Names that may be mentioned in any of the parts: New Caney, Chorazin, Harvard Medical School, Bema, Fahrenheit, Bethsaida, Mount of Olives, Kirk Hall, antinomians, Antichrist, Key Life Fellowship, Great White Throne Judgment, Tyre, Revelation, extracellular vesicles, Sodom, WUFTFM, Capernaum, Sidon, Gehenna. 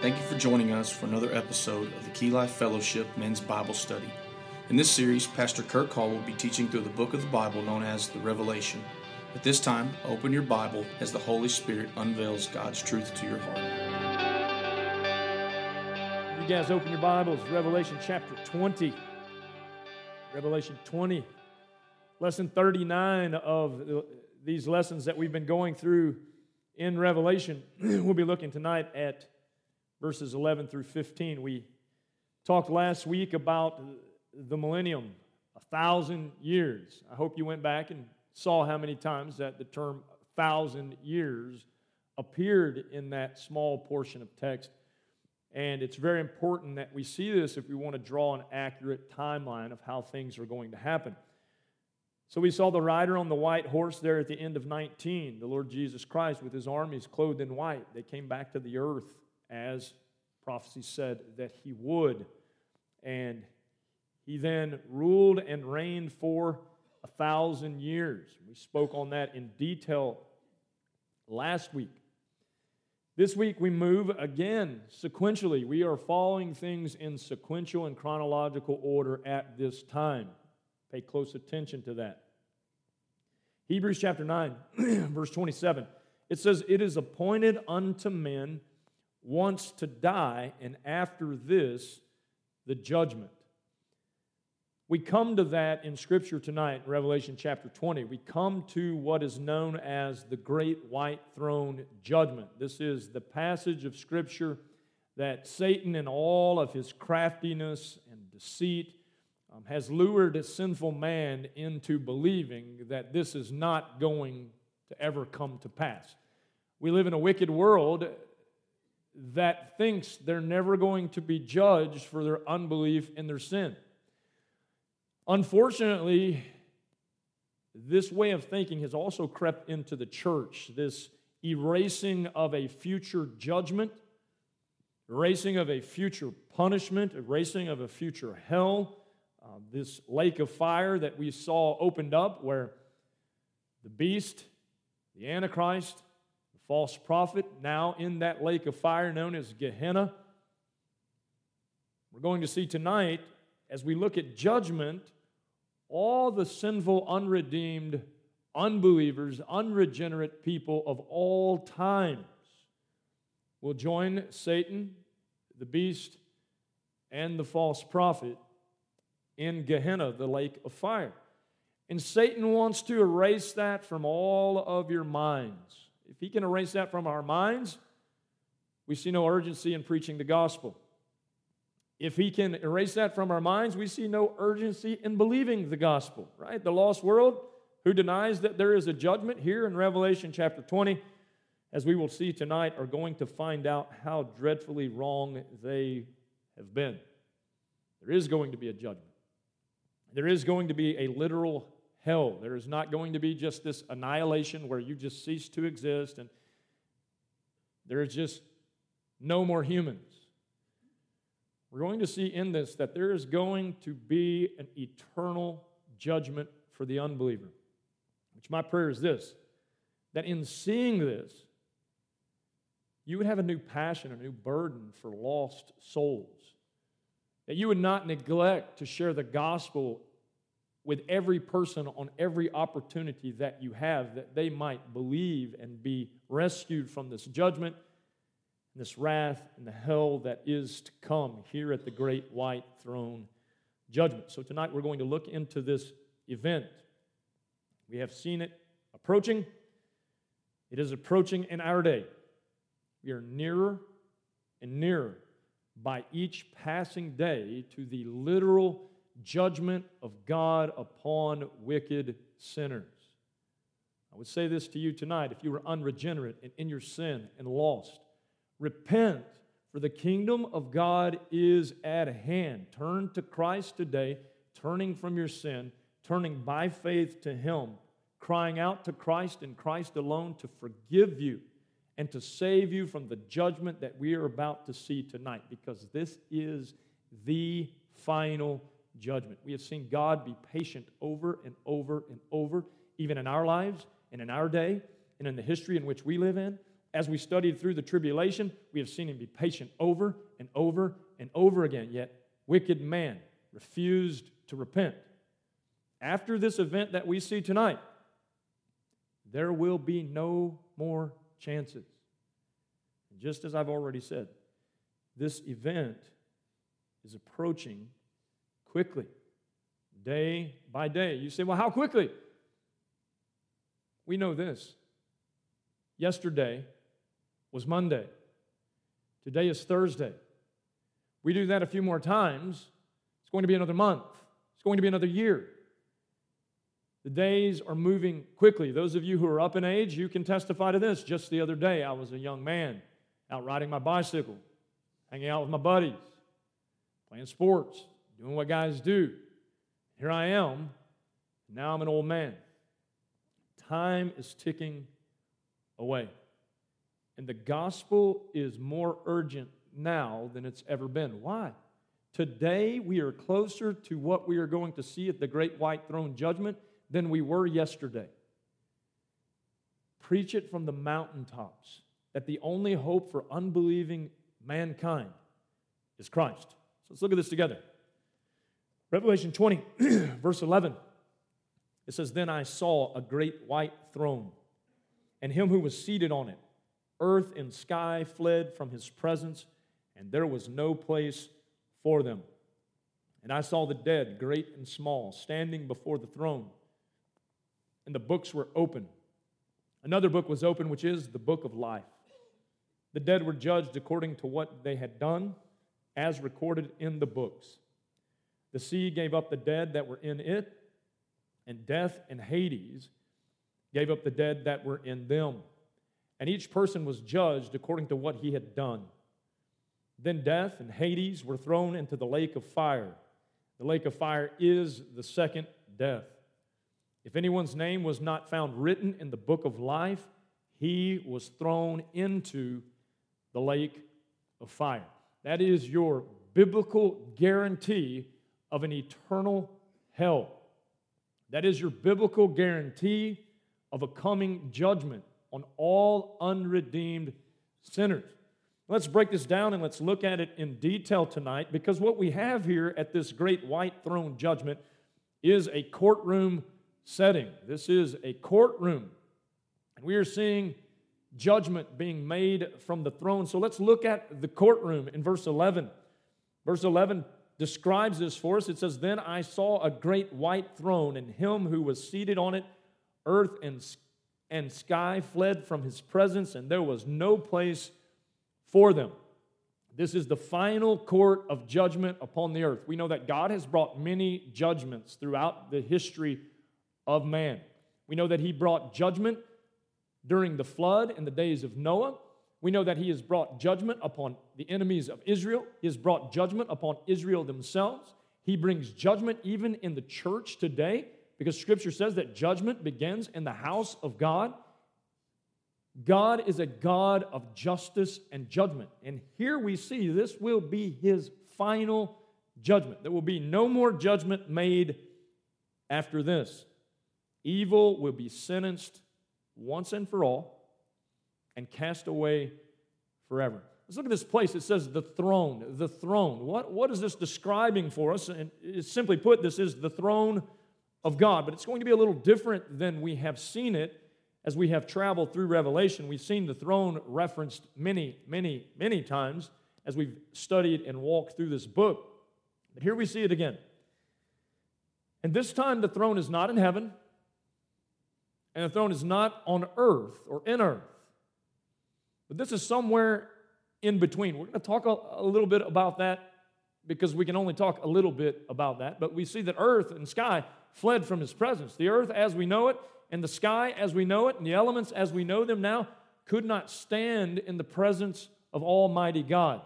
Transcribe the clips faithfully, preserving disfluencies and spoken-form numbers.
Thank you for joining us for another episode of the Key Life Fellowship Men's Bible Study. In this series, Pastor Kirk Hall will be teaching through the book of the Bible known as the Revelation. At this time, open your Bible as the Holy Spirit unveils God's truth to your heart. You guys open your Bibles, Revelation chapter twenty. Revelation twenty. Lesson thirty-nine of these lessons that we've been going through in Revelation. We'll be looking tonight at verses eleven through fifteen. We talked last week about the millennium, a thousand years. I hope you went back and saw how many times that the term thousand years appeared in that small portion of text. And it's very important that we see this if we want to draw an accurate timeline of how things are going to happen. So we saw the rider on the white horse there at the end of nineteen, the Lord Jesus Christ with his armies clothed in white. They came back to the earth as prophecy said that he would. And he then ruled and reigned for a thousand years. We spoke on that in detail last week. This week we move again sequentially. We are following things in sequential and chronological order at this time. Pay close attention to that. Hebrews chapter nine, verse twenty-seven. It says, "It is appointed unto men once to die, and after this, the judgment." We come to that in Scripture tonight in Revelation chapter twenty. We come to what is known as the Great White Throne Judgment. This is the passage of Scripture that Satan and all of his craftiness and deceit um, has lured a sinful man into believing that this is not going to ever come to pass. We live in a wicked world that thinks they're never going to be judged for their unbelief and their sin. Unfortunately, this way of thinking has also crept into the church, this erasing of a future judgment, erasing of a future punishment, erasing of a future hell, uh, this lake of fire that we saw opened up where the beast, the Antichrist, the false prophet, now in that lake of fire known as Gehenna. We're going to see tonight, as we look at judgment, all the sinful, unredeemed, unbelievers, unregenerate people of all times will join Satan, the beast, and the false prophet in Gehenna, the lake of fire. And Satan wants to erase that from all of your minds. If he can erase that from our minds, we see no urgency in preaching the gospel. If he can erase that from our minds, we see no urgency in believing the gospel, right? The lost world, who denies that there is a judgment here in Revelation chapter twenty, as we will see tonight, are going to find out how dreadfully wrong they have been. There is going to be a judgment. There is going to be a literal hell. There is not going to be just this annihilation where you just cease to exist and there is just no more humans. We're going to see in this that there is going to be an eternal judgment for the unbeliever, which my prayer is this, that in seeing this, you would have a new passion, a new burden for lost souls, that you would not neglect to share the gospel with every person on every opportunity that you have, that they might believe and be rescued from this judgment, this wrath and the hell that is to come here at the Great White Throne Judgment. So tonight we're going to look into this event. We have seen it approaching. It is approaching in our day. We are nearer and nearer by each passing day to the literal judgment of God upon wicked sinners. I would say this to you tonight, if you were unregenerate and in your sin and lost, repent, for the kingdom of God is at hand. Turn to Christ today, turning from your sin, turning by faith to Him, crying out to Christ and Christ alone to forgive you and to save you from the judgment that we are about to see tonight, because this is the final judgment. We have seen God be patient over and over and over, even in our lives and in our day and in the history in which we live in. As we studied through the tribulation, we have seen him be patient over and over and over again, yet wicked man refused to repent. After this event that we see tonight, there will be no more chances. And just as I've already said, this event is approaching quickly, day by day. You say, well, how quickly? We know this. Yesterday was Monday. Today is Thursday. We do that a few more times, it's going to be another month. It's going to be another year. The days are moving quickly. Those of you who are up in age, you can testify to this. Just the other day, I was a young man out riding my bicycle, hanging out with my buddies, playing sports, doing what guys do. Here I am. Now I'm an old man. Time is ticking away. And the gospel is more urgent now than it's ever been. Why? Today we are closer to what we are going to see at the great white throne judgment than we were yesterday. Preach it from the mountaintops that the only hope for unbelieving mankind is Christ. So let's look at this together. Revelation twenty, verse eleven. It says, "Then I saw a great white throne, and him who was seated on it. Earth and sky fled from his presence, and there was no place for them. And I saw the dead, great and small, standing before the throne, and the books were open. Another book was open, which is the book of life. The dead were judged according to what they had done, as recorded in the books. The sea gave up the dead that were in it, and death and Hades gave up the dead that were in them. And each person was judged according to what he had done. Then death and Hades were thrown into the lake of fire. The lake of fire is the second death. If anyone's name was not found written in the book of life, he was thrown into the lake of fire." That is your biblical guarantee of an eternal hell. That is your biblical guarantee of a coming judgment on all unredeemed sinners. Let's break this down and let's look at it in detail tonight, because what we have here at this great white throne judgment is a courtroom setting. This is a courtroom, and we are seeing judgment being made from the throne. So let's look at the courtroom in verse eleven. Verse eleven describes this for us. It says, "Then I saw a great white throne, and him who was seated on it, earth and sky. And sky fled from his presence, and there was no place for them." This is the final court of judgment upon the earth. We know that God has brought many judgments throughout the history of man. We know that he brought judgment during the flood in the days of Noah. We know that he has brought judgment upon the enemies of Israel. He has brought judgment upon Israel themselves. He brings judgment even in the church today, because Scripture says that judgment begins in the house of God. God is a God of justice and judgment. And here we see this will be his final judgment. There will be no more judgment made after this. Evil will be sentenced once and for all and cast away forever. Let's look at this place. It says the throne, the throne. What, what is this describing for us? And simply put, this is the throne of God, but it's going to be a little different than we have seen it as we have traveled through Revelation. We've seen the throne referenced many, many, many times as we've studied and walked through this book. But here we see it again. And this time the throne is not in heaven, and the throne is not on earth or in earth. But this is somewhere in between. We're going to talk a, a little bit about that, because we can only talk a little bit about that. But we see that earth and sky fled from his presence. The earth as we know it, and the sky as we know it, and the elements as we know them now, could not stand in the presence of Almighty God.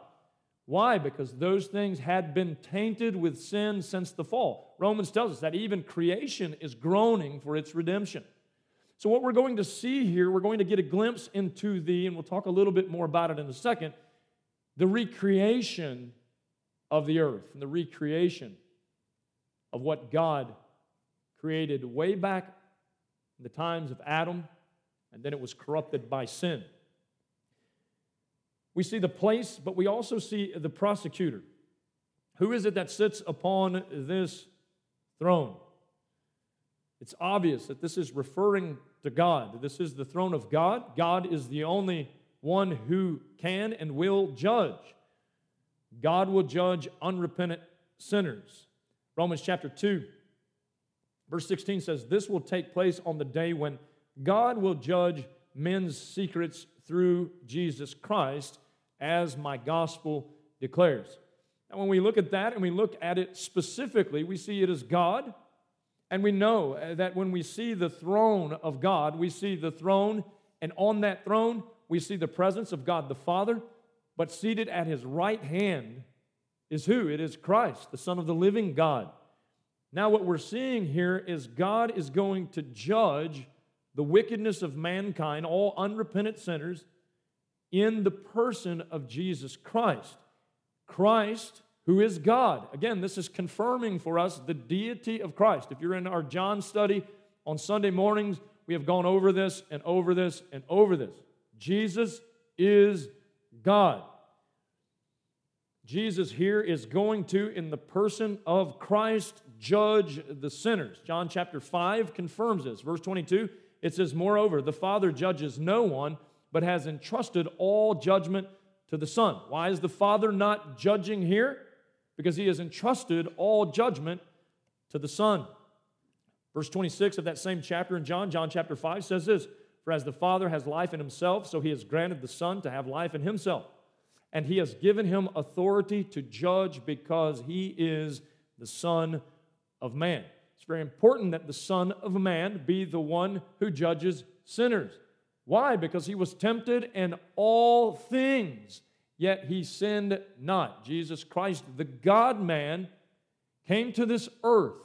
Why? Because those things had been tainted with sin since the fall. Romans tells us that even creation is groaning for its redemption. So what we're going to see here, we're going to get a glimpse into the, and we'll talk a little bit more about it in a second, the recreation of the earth, and the recreation of what God created way back in the times of Adam, and then it was corrupted by sin. We see the place, but we also see the prosecutor. Who is it that sits upon this throne? It's obvious that this is referring to God. This is the throne of God. God is the only one who can and will judge. God will judge unrepentant sinners. Romans chapter two, verse sixteen says, "This will take place on the day when God will judge men's secrets through Jesus Christ, as my gospel declares." And when we look at that and we look at it specifically, we see it as God, and we know that when we see the throne of God, we see the throne, and on that throne, we see the presence of God the Father, but seated at His right hand is who? It is Christ, the Son of the living God. Now what we're seeing here is God is going to judge the wickedness of mankind, all unrepentant sinners, in the person of Jesus Christ. Christ, who is God. Again, this is confirming for us the deity of Christ. If you're in our John study on Sunday mornings, we have gone over this and over this and over this. Jesus is God. Jesus here is going to, in the person of Christ, judge the sinners. John chapter five confirms this. Verse twenty-two, it says, "Moreover, the Father judges no one, but has entrusted all judgment to the Son." Why is the Father not judging here? Because He has entrusted all judgment to the Son. Verse twenty-six of that same chapter in John, John chapter five says this, "For as the Father has life in Himself, so He has granted the Son to have life in Himself. And He has given Him authority to judge because He is the Son of Man." It's very important that the Son of Man be the one who judges sinners. Why? Because He was tempted in all things, yet He sinned not. Jesus Christ, the God-man, came to this earth,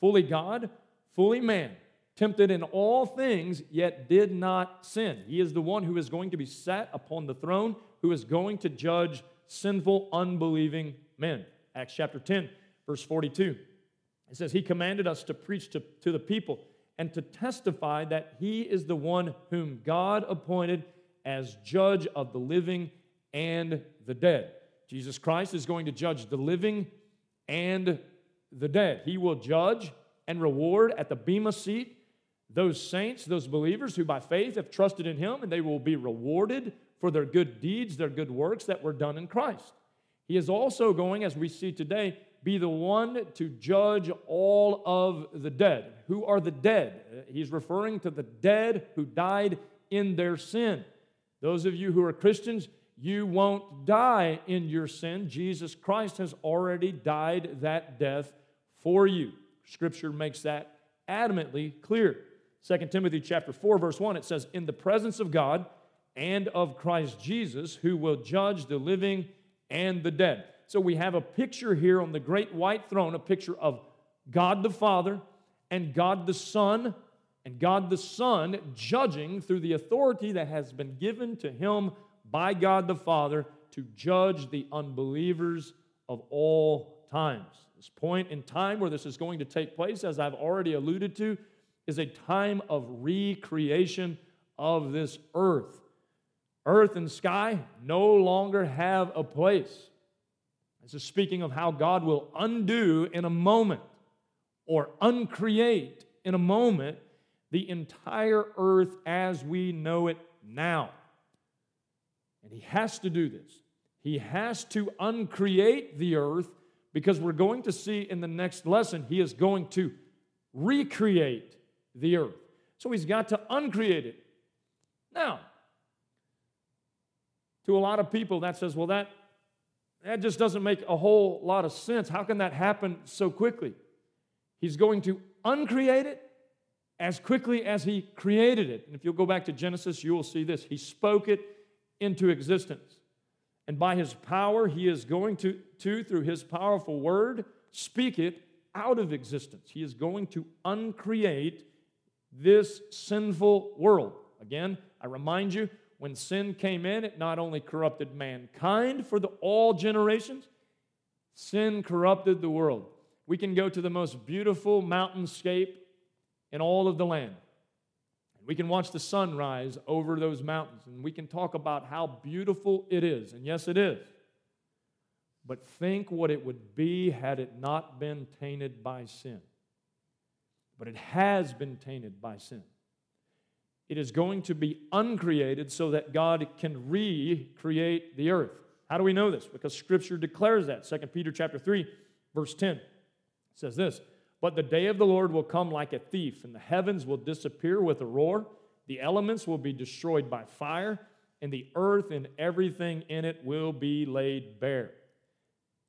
fully God, fully man, tempted in all things, yet did not sin. He is the one who is going to be sat upon the throne, who is going to judge sinful, unbelieving men. Acts chapter ten, verse forty-two. It says, "He commanded us to preach to, to the people and to testify that He is the one whom God appointed as judge of the living and the dead." Jesus Christ is going to judge the living and the dead. He will judge and reward at the Bema seat those saints, those believers who by faith have trusted in Him, and they will be rewarded for their good deeds, their good works that were done in Christ. He is also going, as we see today, be the one to judge all of the dead. Who are the dead? He's referring to the dead who died in their sin. Those of you who are Christians, you won't die in your sin. Jesus Christ has already died that death for you. Scripture makes that adamantly clear. Second Timothy chapter four, verse one, it says, "In the presence of God and of Christ Jesus, who will judge the living and the dead." So we have a picture here on the great white throne, a picture of God the Father and God the Son, and God the Son judging through the authority that has been given to Him by God the Father to judge the unbelievers of all times. This point in time where this is going to take place, as I've already alluded to, is a time of recreation of this earth. Earth and sky no longer have a place. This is speaking of how God will undo in a moment or uncreate in a moment the entire earth as we know it now. And He has to do this. He has to uncreate the earth because we're going to see in the next lesson He is going to recreate the earth. So He's got to uncreate it. Now, to a lot of people that says, well, that That just doesn't make a whole lot of sense. How can that happen so quickly? He's going to uncreate it as quickly as He created it. And if you'll go back to Genesis, you will see this. He spoke it into existence. And by His power, He is going to, to through His powerful word, speak it out of existence. He is going to uncreate this sinful world. Again, I remind you, when sin came in, it not only corrupted mankind for the all generations, sin corrupted the world. We can go to the most beautiful mountainscape in all of the land. We can watch the sunrise over those mountains, and we can talk about how beautiful it is, and yes, it is. But think what it would be had it not been tainted by sin. But it has been tainted by sin. It is going to be uncreated so that God can recreate the earth. How do we know this? Because Scripture declares that. Second Peter chapter three, verse ten says this, "But the day of the Lord will come like a thief, and the heavens will disappear with a roar. The elements will be destroyed by fire, and the earth and everything in it will be laid bare."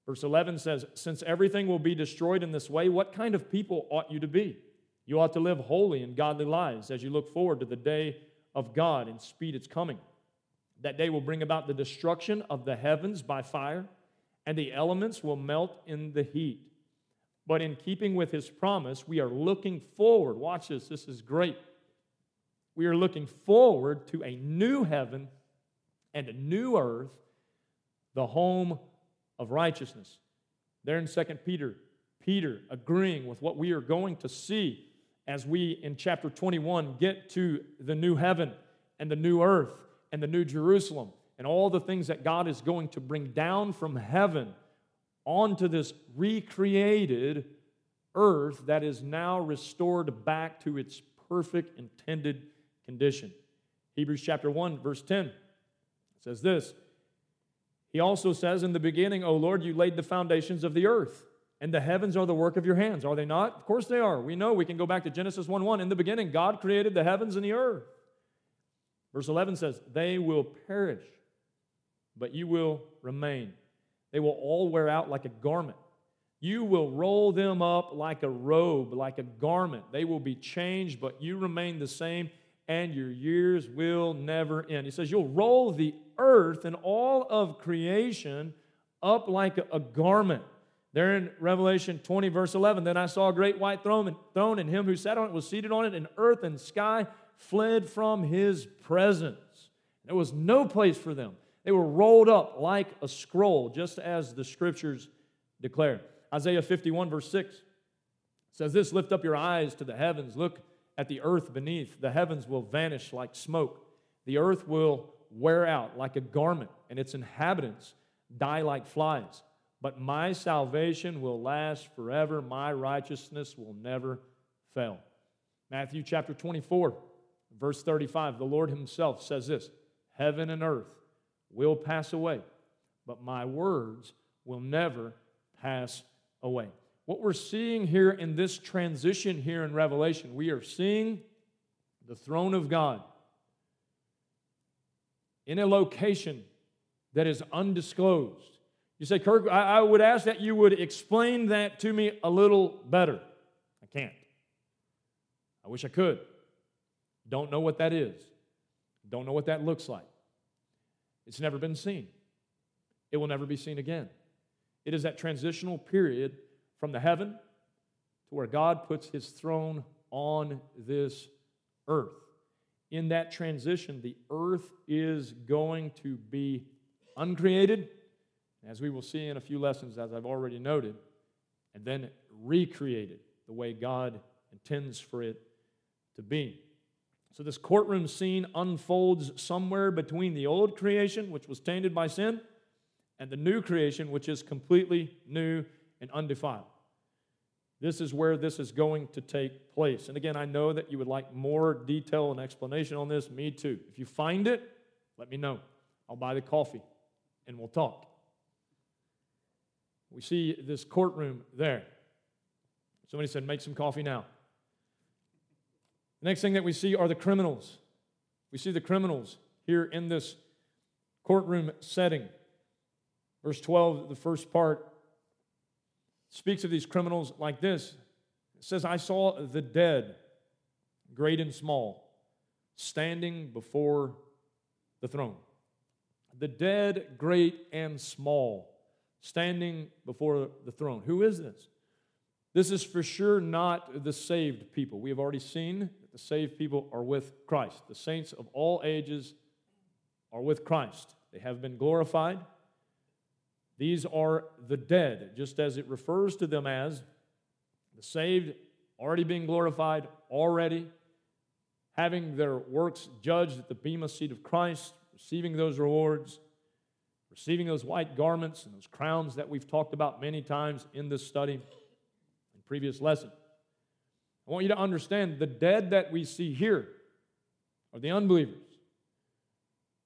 Verse eleven says, "Since everything will be destroyed in this way, what kind of people ought you to be? You ought to live holy and godly lives as you look forward to the day of God and speed its coming. That day will bring about the destruction of the heavens by fire, and the elements will melt in the heat. But in keeping with His promise, we are looking forward." Watch this. This is great. "We are looking forward to a new heaven and a new earth, the home of righteousness." There in Second Peter, Peter agreeing with what we are going to see as we, in chapter twenty-one, get to the new heaven and the new earth and the new Jerusalem and all the things that God is going to bring down from heaven onto this recreated earth that is now restored back to its perfect intended condition. Hebrews chapter one, verse ten says this. He also says, "In the beginning, O Lord, you laid the foundations of the earth, and the heavens are the work of your hands." Are they not? Of course they are. We know. We can go back to Genesis one one. "In the beginning, God created the heavens and the earth." Verse eleven says, "They will perish, but you will remain. They will all wear out like a garment. You will roll them up like a robe, like a garment. They will be changed, but you remain the same, and your years will never end." He says, you'll roll the earth and all of creation up like a garment. There in Revelation twenty, verse eleven, "Then I saw a great white throne, and him who sat on it was seated on it, and earth and sky fled from his presence. There was no place for them. They were rolled up like a scroll," just as the Scriptures declare. Isaiah fifty-one, verse six says this, "Lift up your eyes to the heavens. Look at the earth beneath. The heavens will vanish like smoke. The earth will wear out like a garment, and its inhabitants die like flies. But my salvation will last forever. My righteousness will never fail." Matthew chapter twenty-four, verse thirty-five, the Lord Himself says this, "Heaven and earth will pass away, but my words will never pass away." What we're seeing here in this transition here in Revelation, we are seeing the throne of God in a location that is undisclosed. You say, "Kirk, I, I would ask that you would explain that to me a little better." I can't. I wish I could. Don't know what that is. Don't know what that looks like. It's never been seen. It will never be seen again. It is that transitional period from the heaven to where God puts His throne on this earth. In that transition, the earth is going to be uncreated, as we will see in a few lessons, as I've already noted, and then recreated the way God intends for it to be. So this courtroom scene unfolds somewhere between the old creation, which was tainted by sin, and the new creation, which is completely new and undefiled. This is where this is going to take place. And again, I know that you would like more detail and explanation on this. Me too. If you find it, let me know. I'll buy the coffee, and we'll talk. We see this courtroom there. Somebody said, "Make some coffee now." The next thing that we see are the criminals. We see the criminals here in this courtroom setting. Verse twelve, the first part, speaks of these criminals like this. It says, "I saw the dead, great and small, standing before the throne." The dead, great and small, standing before the throne. Who is this? This is for sure not the saved people. We have already seen that the saved people are with Christ. The saints of all ages are with Christ. They have been glorified. These are the dead, just as it refers to them as the saved, already being glorified, already having their works judged at the Bema seat of Christ, receiving those rewards, receiving those white garments and those crowns that we've talked about many times in this study and previous lesson. I want you to understand the dead that we see here are the unbelievers.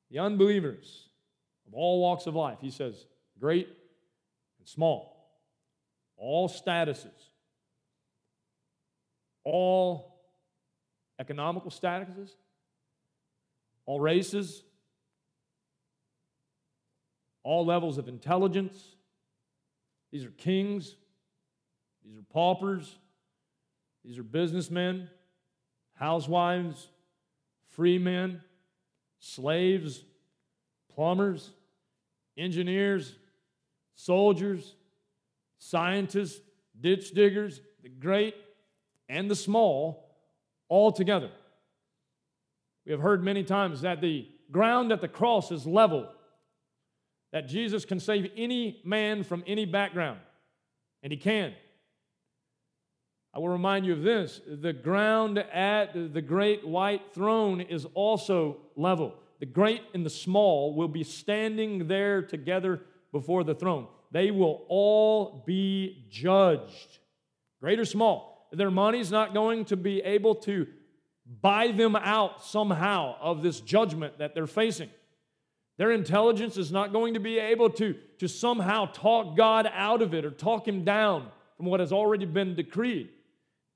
The unbelievers of all walks of life. He says, great and small, all statuses, all economical statuses, all races, all levels of intelligence. These are kings. These are paupers. These are businessmen, housewives, free men, slaves, plumbers, engineers, soldiers, scientists, ditch diggers, the great and the small, all together. We have heard many times that the ground at the cross is level, that Jesus can save any man from any background, and he can. I will remind you of this. The ground at the great white throne is also level. The great and the small will be standing there together before the throne. They will all be judged, great or small. Their money's not going to be able to buy them out somehow of this judgment that they're facing. Their intelligence is not going to be able to, to somehow talk God out of it or talk him down from what has already been decreed.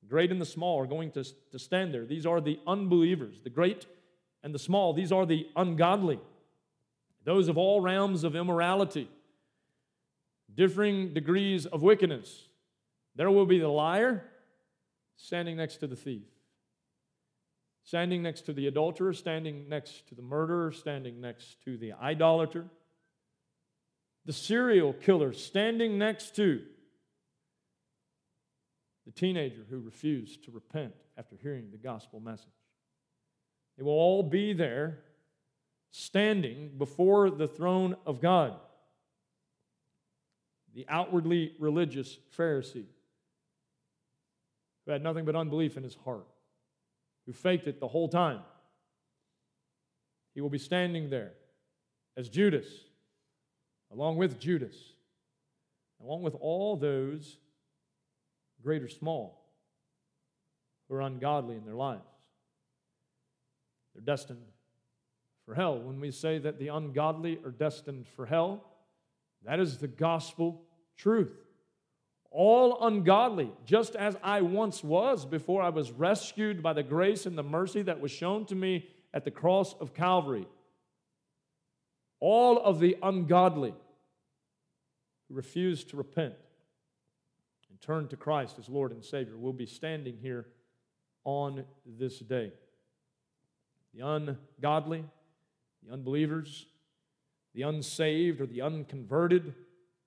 The great and the small are going to, to stand there. These are the unbelievers. The great and the small, these are the ungodly. Those of all realms of immorality, differing degrees of wickedness. There will be the liar, standing next to the thief, standing next to the adulterer, standing next to the murderer, standing next to the idolater, the serial killer, standing next to the teenager who refused to repent after hearing the gospel message. They will all be there standing before the throne of God. The outwardly religious Pharisee, who had nothing but unbelief in his heart, who faked it the whole time. He will be standing there as Judas, along with Judas, along with all those, great or small, who are ungodly in their lives. They're destined for hell. When we say that the ungodly are destined for hell, that is the gospel truth. All ungodly, just as I once was before I was rescued by the grace and the mercy that was shown to me at the cross of Calvary. All of the ungodly who refuse to repent and turn to Christ as Lord and Savior will be standing here on this day. The ungodly, the unbelievers, the unsaved or the unconverted,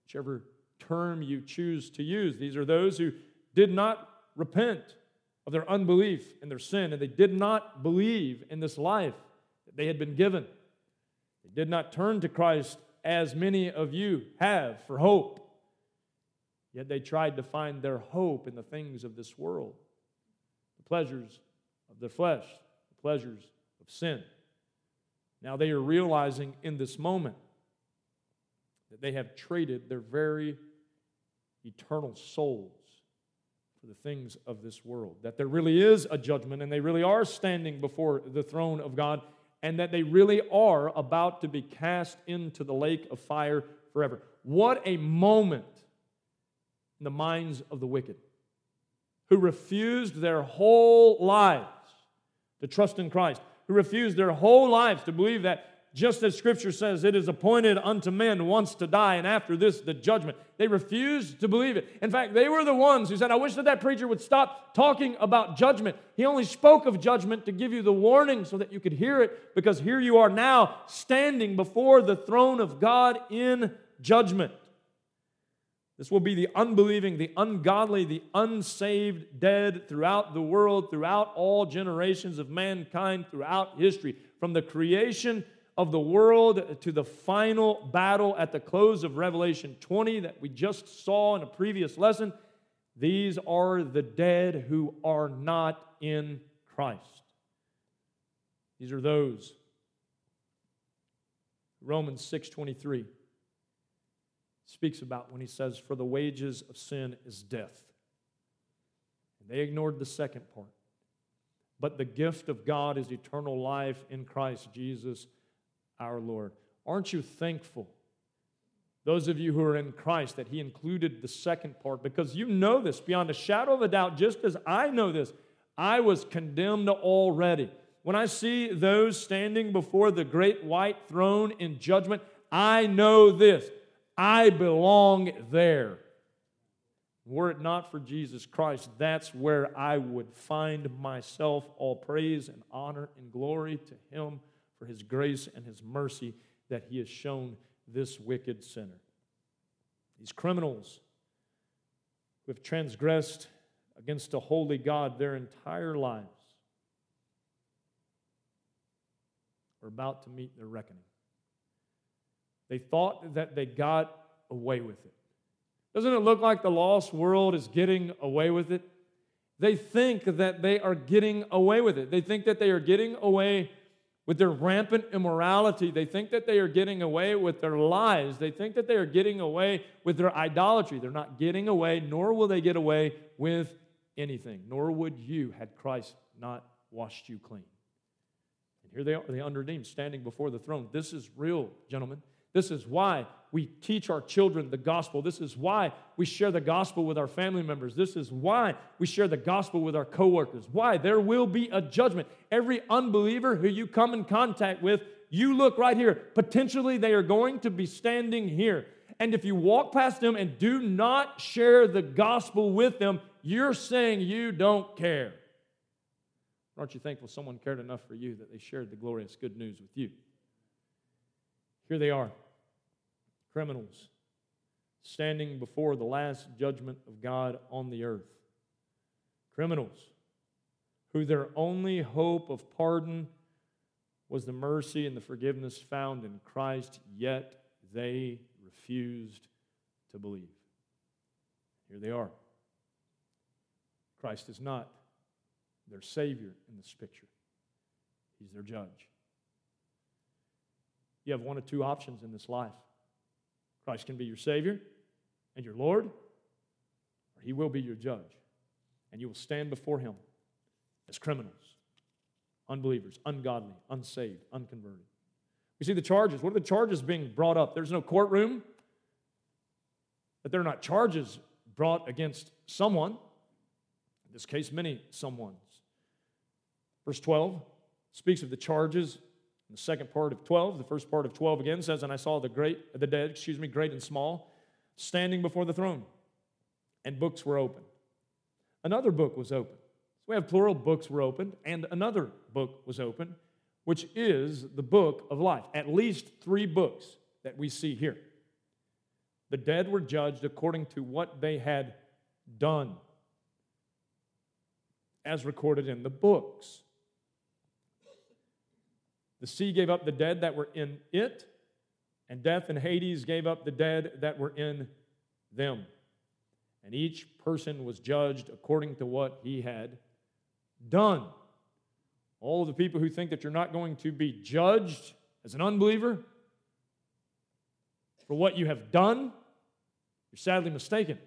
whichever term you choose to use. These are those who did not repent of their unbelief and their sin, and they did not believe in this life that they had been given. They did not turn to Christ as many of you have for hope, yet they tried to find their hope in the things of this world, the pleasures of their flesh, the pleasures of sin. Now they are realizing in this moment that they have traded their very eternal souls for the things of this world, that there really is a judgment and they really are standing before the throne of God and that they really are about to be cast into the lake of fire forever. What a moment in the minds of the wicked who refused their whole lives to trust in Christ, who refused their whole lives to believe that just as Scripture says, it is appointed unto men once to die, and after this, the judgment. They refused to believe it. In fact, they were the ones who said, I wish that that preacher would stop talking about judgment. He only spoke of judgment to give you the warning so that you could hear it, because here you are now standing before the throne of God in judgment. This will be the unbelieving, the ungodly, the unsaved dead throughout the world, throughout all generations of mankind, throughout history, from the creation of the world to the final battle at the close of Revelation twenty that we just saw in a previous lesson. These are the dead who are not in Christ. These are those. Romans six twenty-three speaks about when he says, "For the wages of sin is death." And they ignored the second part. But the gift of God is eternal life in Christ Jesus our Lord. Aren't you thankful, those of you who are in Christ, that he included the second part? Because you know this beyond a shadow of a doubt, just as I know this. I was condemned already. When I see those standing before the great white throne in judgment, I know this. I belong there. Were it not for Jesus Christ, that's where I would find myself. All praise and honor and glory to him for his grace and his mercy that he has shown this wicked sinner. These criminals who have transgressed against a holy God their entire lives are about to meet their reckoning. They thought that they got away with it. Doesn't it look like the lost world is getting away with it? They think that they are getting away with it. They think that they are getting away with their rampant immorality. They think that they are getting away with their lies. They think that they are getting away with their idolatry. They're not getting away, nor will they get away with anything. Nor would you had Christ not washed you clean. And here they are, the unredeemed, standing before the throne. This is real, gentlemen. This is why we teach our children the gospel. This is why we share the gospel with our family members. This is why we share the gospel with our coworkers. Why? There will be a judgment. Every unbeliever who you come in contact with, you look right here. Potentially, they are going to be standing here. And if you walk past them and do not share the gospel with them, you're saying you don't care. Aren't you thankful someone cared enough for you that they shared the glorious good news with you? Here they are, criminals, standing before the last judgment of God on the earth. Criminals who their only hope of pardon was the mercy and the forgiveness found in Christ, yet they refused to believe. Here they are. Christ is not their Savior in this picture. He's their judge. You have one of two options in this life. Christ can be your Savior and your Lord, or he will be your judge, and you will stand before him as criminals, unbelievers, ungodly, unsaved, unconverted. We see the charges. What are the charges being brought up? There's no courtroom, but there are not charges brought against someone. In this case, many someones. Verse twelve speaks of the charges. The second part of twelve, the first part of twelve again says, "And I saw the great, the dead, excuse me, great and small, standing before the throne, and books were opened. Another book was opened." So we have plural, books were opened, and another book was opened, which is the book of life. At least three books that we see here. The dead were judged according to what they had done, as recorded in the books. The sea gave up the dead that were in it, and death and Hades gave up the dead that were in them. And each person was judged according to what he had done. All of the people who think that you're not going to be judged as an unbeliever for what you have done, you're sadly mistaken.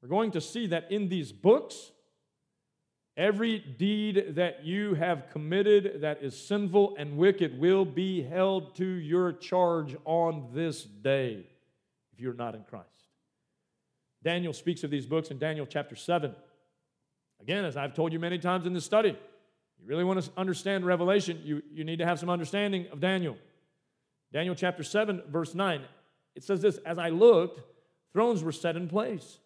We're going to see that in these books. Every deed that you have committed that is sinful and wicked will be held to your charge on this day if you're not in Christ. Daniel speaks of these books in Daniel chapter seven. Again, as I've told you many times in this study, you really want to understand Revelation, you, you need to have some understanding of Daniel. Daniel chapter seven, verse nine, it says this, "As I looked, thrones were set in place,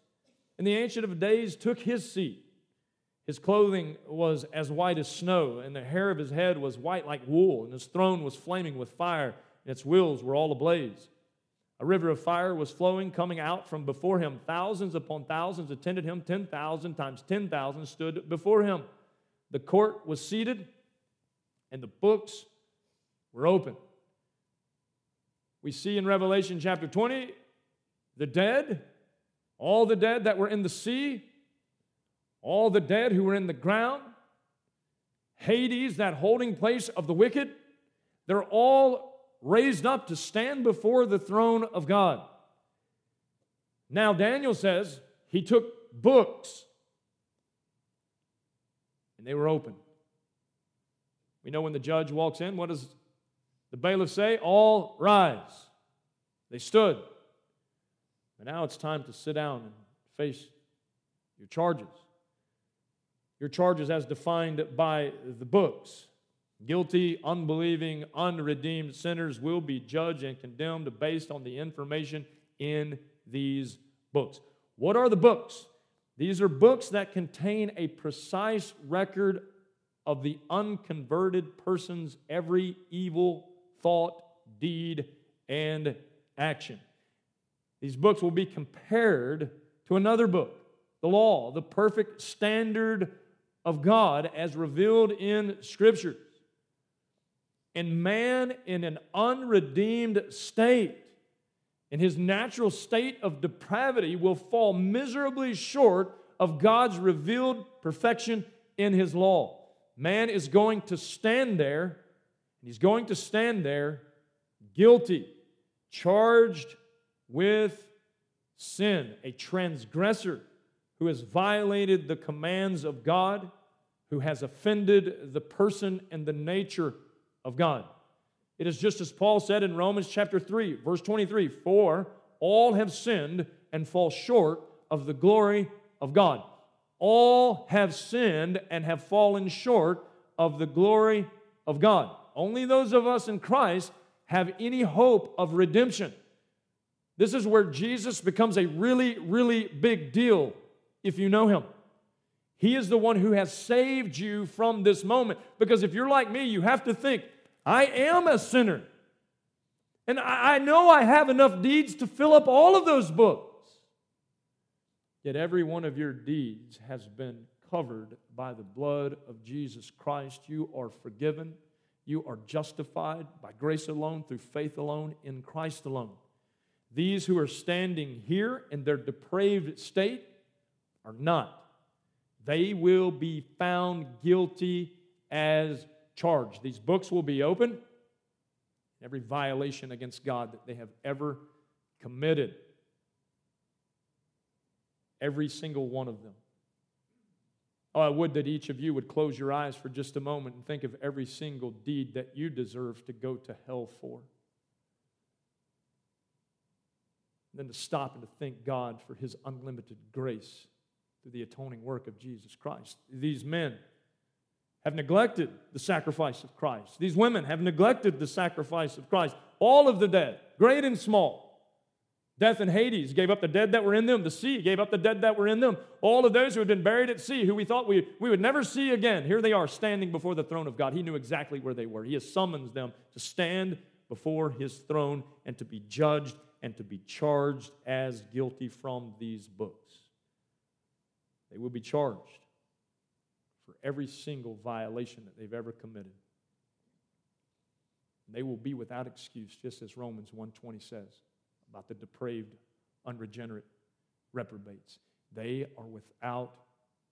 and the Ancient of Days took his seat. His clothing was as white as snow, and the hair of his head was white like wool, and his throne was flaming with fire, and its wheels were all ablaze. A river of fire was flowing, coming out from before him. Thousands upon thousands attended him. Ten thousand times ten thousand stood before him. The court was seated, and the books were open." We see in Revelation chapter twenty, the dead, all the dead that were in the sea, all the dead who were in the ground, Hades, that holding place of the wicked, they're all raised up to stand before the throne of God. Now Daniel says he took books and they were open. We know when the judge walks in, what does the bailiff say? All rise. They stood. And now it's time to sit down and face your charges. Your charges as defined by the books. Guilty, unbelieving, unredeemed sinners will be judged and condemned based on the information in these books. What are the books? These are books that contain a precise record of the unconverted person's every evil thought, deed, and action. These books will be compared to another book, the law, the perfect standard of God as revealed in Scripture. And man in an unredeemed state, in his natural state of depravity, will fall miserably short of God's revealed perfection in His law. Man is going to stand there, and he's going to stand there guilty, charged with sin, a transgressor who has violated the commands of God, who has offended the person and the nature of God. It is just as Paul said in Romans chapter three, verse twenty-three, for all have sinned and fall short of the glory of God. All have sinned and have fallen short of the glory of God. Only those of us in Christ have any hope of redemption. This is where Jesus becomes a really, really big deal if you know Him. He is the one who has saved you from this moment. Because if you're like me, you have to think, I am a sinner. And I know I have enough deeds to fill up all of those books. Yet every one of your deeds has been covered by the blood of Jesus Christ. You are forgiven. You are justified by grace alone, through faith alone, in Christ alone. These who are standing here in their depraved state are not. They will be found guilty as charged. These books will be open. Every violation against God that they have ever committed. Every single one of them. Oh, I would that each of you would close your eyes for just a moment and think of every single deed that you deserve to go to hell for. And then to stop and to thank God for His unlimited grace through the atoning work of Jesus Christ. These men have neglected the sacrifice of Christ. These women have neglected the sacrifice of Christ. All of the dead, great and small. Death and Hades gave up the dead that were in them. The sea gave up the dead that were in them. All of those who had been buried at sea, who we thought we, we would never see again, here they are standing before the throne of God. He knew exactly where they were. He has summoned them to stand before His throne and to be judged and to be charged as guilty from these books. They will be charged for every single violation that they've ever committed. They will be without excuse, just as Romans one twenty says about the depraved, unregenerate reprobates. They are without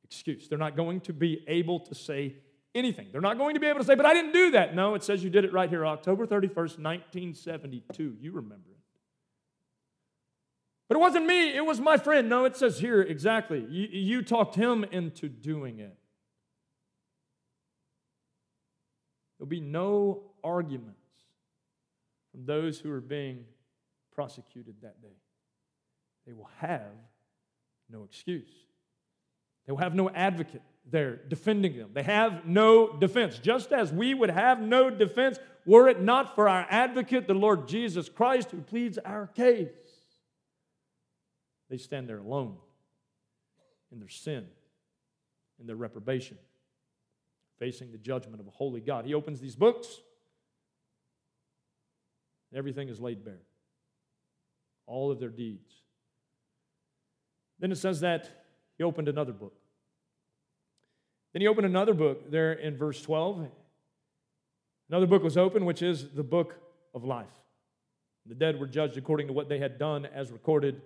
excuse. They're not going to be able to say anything. They're not going to be able to say, but I didn't do that. No, it says you did it right here, October thirty-first, nineteen seventy-two. You remember it. But it wasn't me. It was my friend. No, it says here exactly. You, you talked him into doing it. There'll be no arguments from those who are being prosecuted that day. They will have no excuse. They will have no advocate there defending them. They have no defense. Just as we would have no defense were it not for our advocate, the Lord Jesus Christ, who pleads our case. They stand there alone in their sin, in their reprobation, facing the judgment of a holy God. He opens these books, and everything is laid bare. All of their deeds. Then it says that He opened another book. Then He opened another book there in verse twelve. Another book was opened, which is the book of life. The dead were judged according to what they had done as recorded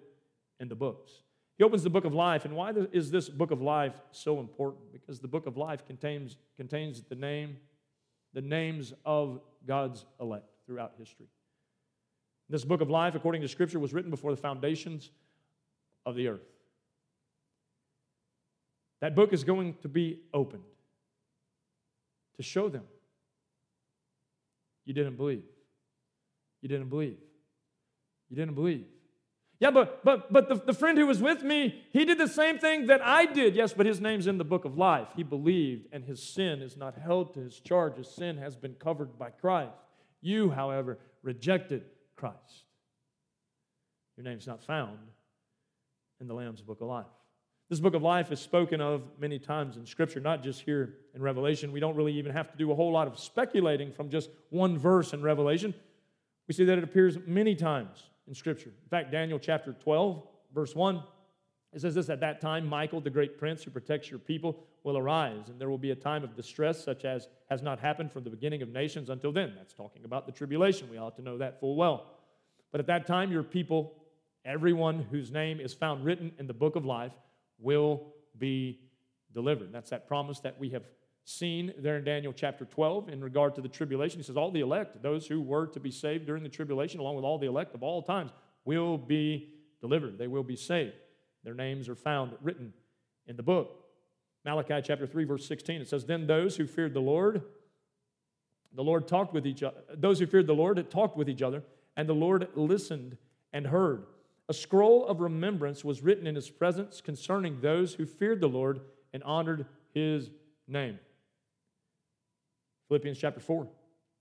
in the books. He opens the book of life. And why is this book of life so important? Because the book of life contains, contains the name, the names of God's elect throughout history. This book of life, according to Scripture, was written before the foundations of the earth. That book is going to be opened to show them. You didn't believe. You didn't believe. You didn't believe. Yeah, but but but the, the friend who was with me, he did the same thing that I did. Yes, but his name's in the book of life. He believed, and his sin is not held to his charge. His sin has been covered by Christ. You, however, rejected Christ. Your name's not found in the Lamb's book of life. This book of life is spoken of many times in Scripture, not just here in Revelation. We don't really even have to do a whole lot of speculating from just one verse in Revelation. We see that it appears many times in Scripture. In fact, Daniel chapter twelve, verse one, it says this, "At that time, Michael, the great prince who protects your people, will arise, and there will be a time of distress such as has not happened from the beginning of nations until then." That's talking about the tribulation. We ought to know that full well. "But at that time, your people, everyone whose name is found written in the book of life, will be delivered." That's that promise that we have seen there in Daniel chapter twelve in regard to the tribulation. He says all the elect, those who were to be saved during the tribulation, along with all the elect of all times, will be delivered. They will be saved. Their names are found written in the book. Malachi chapter three, verse sixteen, it says, "Then those who feared the Lord, the Lord talked with each other. Those who feared the Lord talked with each other, and the Lord listened and heard. A scroll of remembrance was written in his presence concerning those who feared the Lord and honored his name." Philippians chapter four,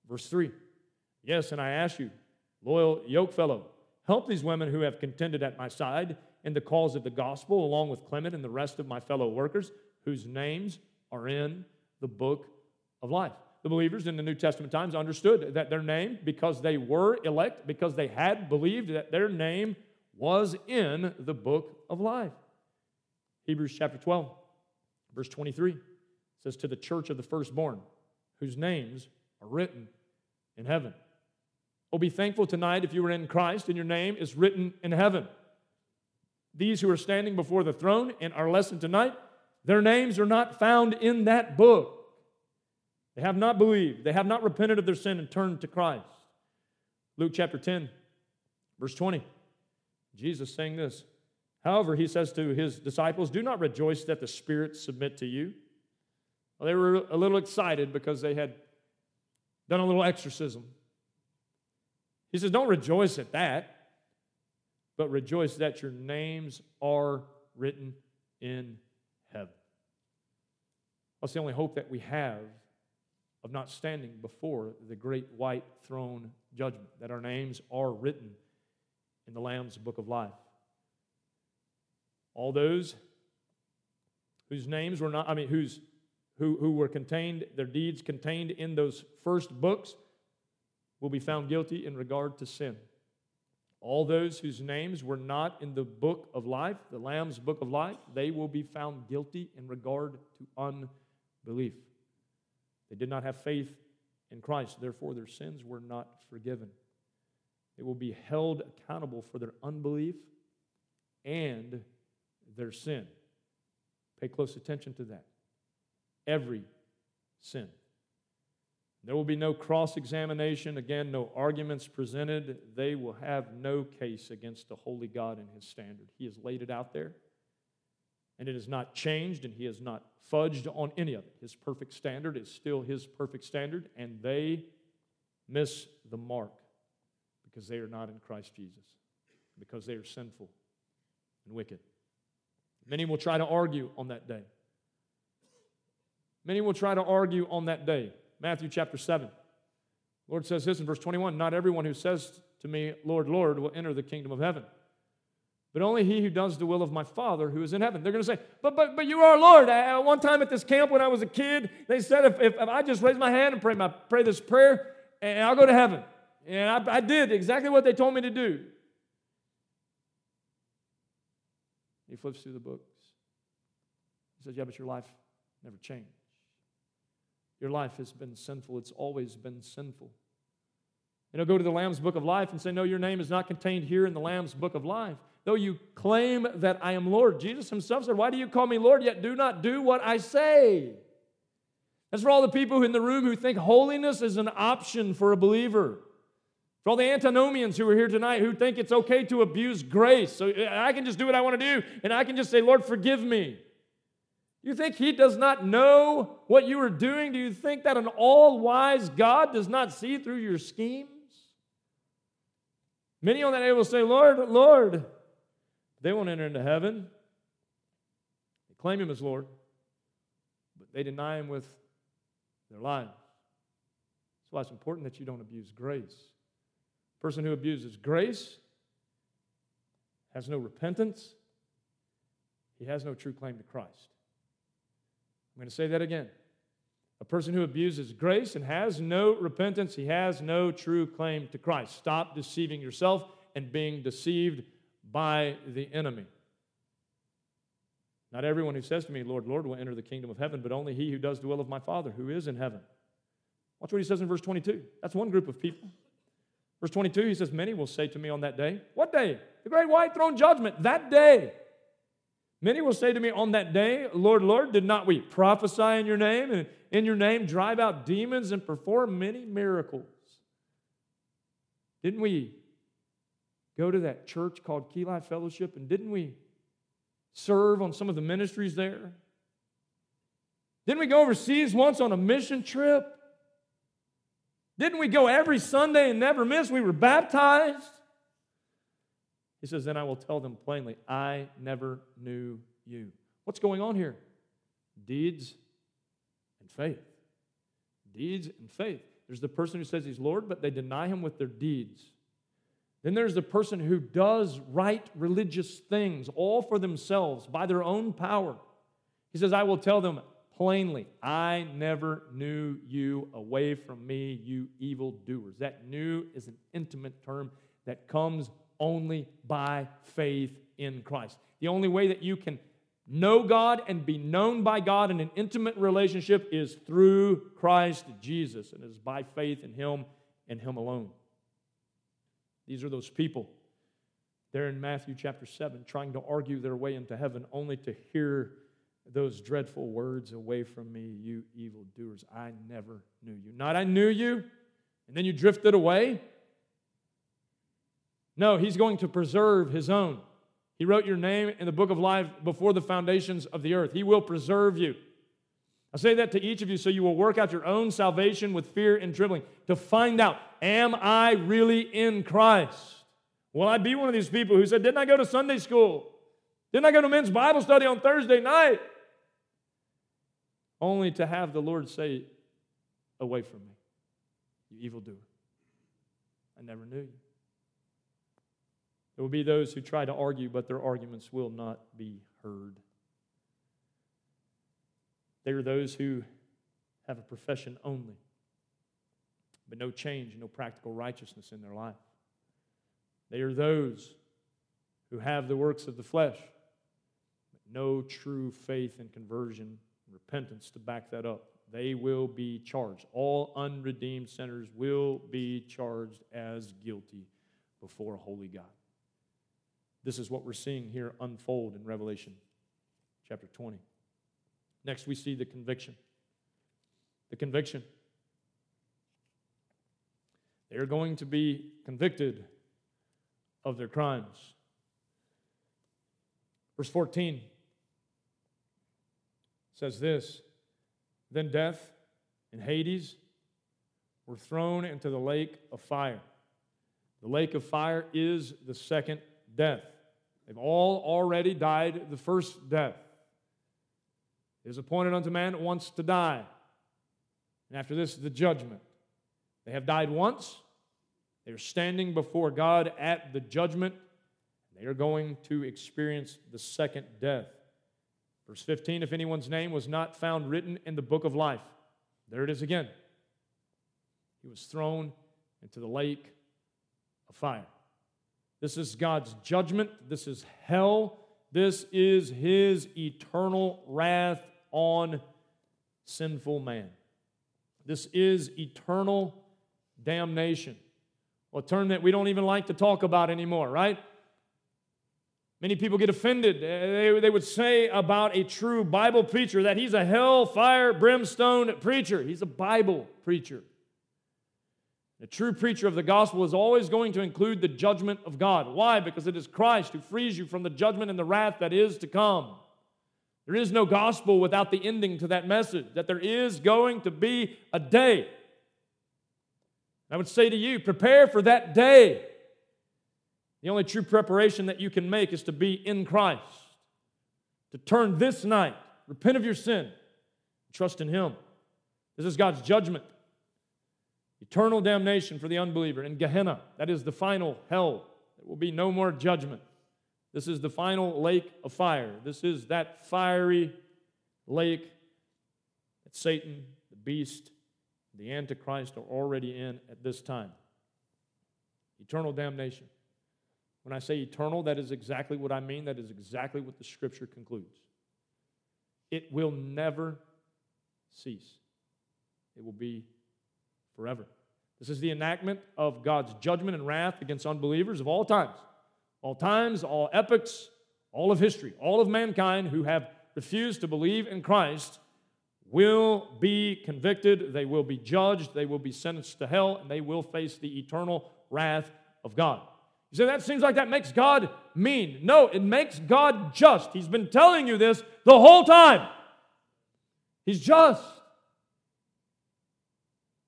verse three. "Yes, and I ask you, loyal yoke fellow, help these women who have contended at my side in the cause of the gospel, along with Clement and the rest of my fellow workers, whose names are in the book of life." The believers in the New Testament times understood that their name, because they were elect, because they had believed, that their name was in the book of life. Hebrews chapter twelve, verse twenty-three says, "To the church of the firstborn, whose names are written in heaven." Oh, be thankful tonight if you were in Christ and your name is written in heaven. These who are standing before the throne in our lesson tonight, their names are not found in that book. They have not believed. They have not repented of their sin and turned to Christ. Luke chapter ten, verse twenty. Jesus saying this, "However, he says to his disciples, 'Do not rejoice that the spirits submit to you.'" Well, they were a little excited because they had done a little exorcism. He says, "Don't rejoice at that, but rejoice that your names are written in heaven." That's the only hope that we have of not standing before the great white throne judgment, that our names are written in the Lamb's book of life. All those whose names were not, I mean, whose who, who were contained, their deeds contained in those first books will be found guilty in regard to sin. All those whose names were not in the book of life, the Lamb's book of life, they will be found guilty in regard to unbelief. They did not have faith in Christ, therefore their sins were not forgiven. They will be held accountable for their unbelief and their sin. Pay close attention to that. Every sin. There will be no cross-examination, again, no arguments presented. They will have no case against the holy God and his standard. He has laid it out there, and it is not changed, and he has not fudged on any of it. His perfect standard is still his perfect standard, and they miss the mark because they are not in Christ Jesus, because they are sinful and wicked. Many will try to argue on that day. Many will try to argue on that day. Matthew chapter seven. The Lord says this in verse twenty-one, "Not everyone who says to me, 'Lord, Lord,' will enter the kingdom of heaven, but only he who does the will of my Father who is in heaven." They're going to say, but but but you are Lord. I, one time at this camp when I was a kid, they said, if, if, if I just raise my hand and pray, my, pray this prayer, and I'll go to heaven. And I, I did exactly what they told me to do. He flips through the books. He says, yeah, but your life never changed. Your life has been sinful. It's always been sinful. And he'll go to the Lamb's book of life and say, no, your name is not contained here in the Lamb's book of life. though you claim that I am Lord. Jesus himself said, why do you call me Lord, yet do not do what I say? That's for all the people in the room who think holiness is an option for a believer. For all the antinomians who are here tonight who think it's okay to abuse grace. So I can just do what I want to do, and I can just say, Lord, forgive me. You think he does not know what you are doing? Do you think that an all-wise God does not see through your schemes? Many on that day will say, Lord, Lord. They won't enter into heaven. They claim him as Lord, but they deny him with their lives. That's why it's important that you don't abuse grace. The person who abuses grace has no repentance. He has no true claim to Christ. I'm going to say that again. A person who abuses grace and has no repentance, he has no true claim to Christ. Stop deceiving yourself and being deceived by the enemy. Not everyone who says to me, Lord, Lord, will enter the kingdom of heaven, but only he who does the will of my Father who is in heaven. Watch what he says in verse twenty-two. That's one group of people. Verse twenty-two, he says, many will say to me on that day, what day? The great white throne judgment, that day. Many will say to me on that day, Lord, Lord, did not we prophesy in your name, and in your name drive out demons and perform many miracles? Didn't we go to that church called Key Life Fellowship, and didn't we serve on some of the ministries there? Didn't we go overseas once on a mission trip? Didn't we go every Sunday and never miss? We were baptized. He says, then I will tell them plainly, I never knew you. What's going on here? Deeds and faith. Deeds and faith. There's the person who says he's Lord, but they deny him with their deeds. Then there's the person who does right religious things, all for themselves, by their own power. He says, I will tell them plainly, I never knew you. Away from me, you evildoers. That knew is an intimate term that comes only by faith in Christ. The only way that you can know God and be known by God in an intimate relationship is through Christ Jesus, and it is by faith in Him and Him alone. These are those people there in Matthew chapter seven trying to argue their way into heaven only to hear those dreadful words, away from me, you evildoers. I never knew you. Not I knew you, and then you drifted away. No, he's going to preserve his own. He wrote your name in the book of life before the foundations of the earth. He will preserve you. I say that to each of you so you will work out your own salvation with fear and trembling, to find out, am I really in Christ? Will I be one of these people who said, didn't I go to Sunday school? Didn't I go to men's Bible study on Thursday night? Only to have the Lord say, away from me, you evildoer. I never knew you. There will be those who try to argue, but their arguments will not be heard. They are those who have a profession only, but no change, no practical righteousness in their life. They are those who have the works of the flesh, but no true faith and conversion, repentance to back that up. They will be charged. All unredeemed sinners will be charged as guilty before a holy God. This is what we're seeing here unfold in Revelation chapter twenty. Next, we see the conviction. The conviction. They are going to be convicted of their crimes. Verse fourteen says this, then death and Hades were thrown into the lake of fire. The lake of fire is the second death. They've all already died the first death. It is appointed unto man that wants to die. And after this, the judgment. They have died once. They are standing before God at the judgment. They are going to experience the second death. Verse fifteen, if anyone's name was not found written in the book of life. There it is again. He was thrown into the lake of fire. This is God's judgment. This is hell. This is His eternal wrath on sinful man. This is eternal damnation, a term that we don't even like to talk about anymore, right? Many people get offended. They, they would say about a true Bible preacher that he's a hellfire, brimstone preacher. He's a Bible preacher. The true preacher of the gospel is always going to include the judgment of God. Why? Because it is Christ who frees you from the judgment and the wrath that is to come. There is no gospel without the ending to that message, that there is going to be a day. I would say to you, prepare for that day. The only true preparation that you can make is to be in Christ, to turn this night, repent of your sin, trust in Him. This is God's judgment, eternal damnation for the unbeliever in Gehenna. That is the final hell. There will be no more judgment. This is the final lake of fire. This is that fiery lake that Satan, the beast, the Antichrist are already in at this time. Eternal damnation. When I say eternal, that is exactly what I mean. That is exactly what the Scripture concludes. It will never cease. It will be forever. This is the enactment of God's judgment and wrath against unbelievers of all times. All times, all epochs, all of history, all of mankind who have refused to believe in Christ will be convicted, they will be judged, they will be sentenced to hell, and they will face the eternal wrath of God. You say, that seems like that makes God mean. No, it makes God just. He's been telling you this the whole time. He's just.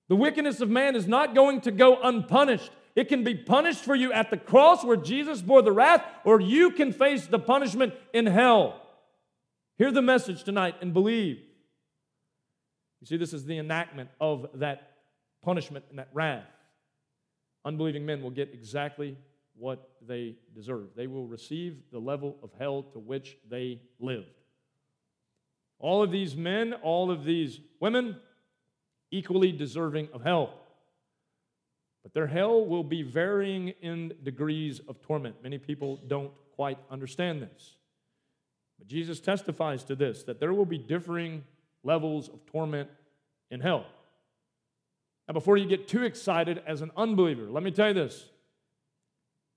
The wickedness of man is not going to go unpunished. It can be punished for you at the cross where Jesus bore the wrath, or you can face the punishment in hell. Hear the message tonight and believe. You see, this is the enactment of that punishment and that wrath. Unbelieving men will get exactly what they deserve. They will receive the level of hell to which they lived. All of these men, all of these women, equally deserving of hell. But their hell will be varying in degrees of torment. Many people don't quite understand this. But Jesus testifies to this, that there will be differing levels of torment in hell. Now, before you get too excited as an unbeliever, let me tell you this.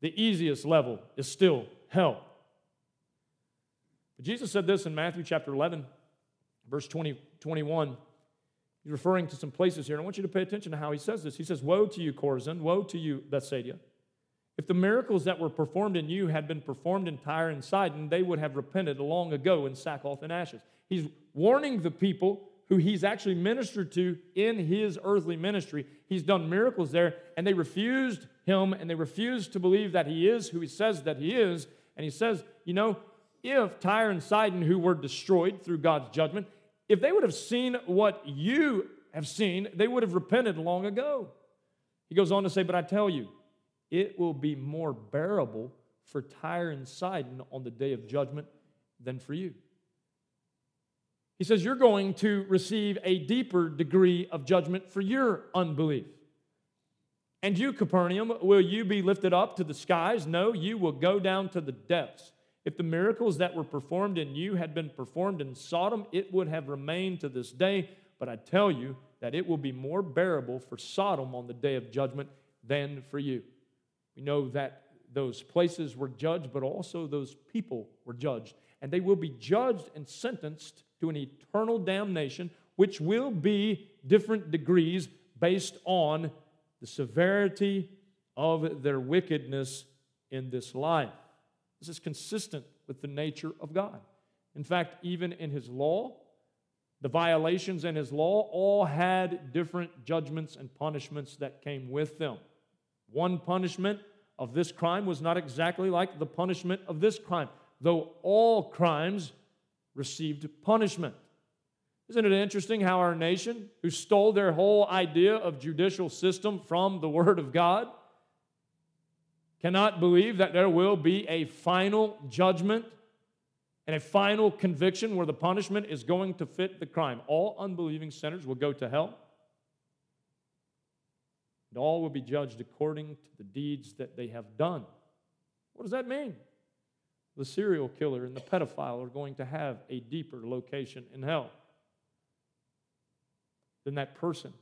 The easiest level is still hell. But Jesus said this in Matthew chapter eleven, verse twenty, twenty-one. He's referring to some places here, and I want you to pay attention to how he says this. He says, "Woe to you, Chorazin! Woe to you, Bethsaida! If the miracles that were performed in you had been performed in Tyre and Sidon, they would have repented long ago in sackcloth and ashes." He's warning the people who he's actually ministered to in his earthly ministry. He's done miracles there, and they refused him, and they refused to believe that he is who he says that he is. And he says, you know, if Tyre and Sidon, who were destroyed through God's judgment, if they would have seen what you have seen, they would have repented long ago. He goes on to say, but I tell you, it will be more bearable for Tyre and Sidon on the day of judgment than for you. He says, you're going to receive a deeper degree of judgment for your unbelief. And you, Capernaum, will you be lifted up to the skies? No, you will go down to the depths. If the miracles that were performed in you had been performed in Sodom, it would have remained to this day. But I tell you that it will be more bearable for Sodom on the day of judgment than for you. We know that those places were judged, but also those people were judged. And they will be judged and sentenced to an eternal damnation, which will be different degrees based on the severity of their wickedness in this life. This is consistent with the nature of God. In fact, even in His law, the violations in His law all had different judgments and punishments that came with them. One punishment of this crime was not exactly like the punishment of this crime, though all crimes received punishment. Isn't it interesting how our nation, who stole their whole idea of judicial system from the Word of God, cannot believe that there will be a final judgment and a final conviction where the punishment is going to fit the crime? All unbelieving sinners will go to hell, and all will be judged according to the deeds that they have done. What does that mean? The serial killer and the pedophile are going to have a deeper location in hell than that person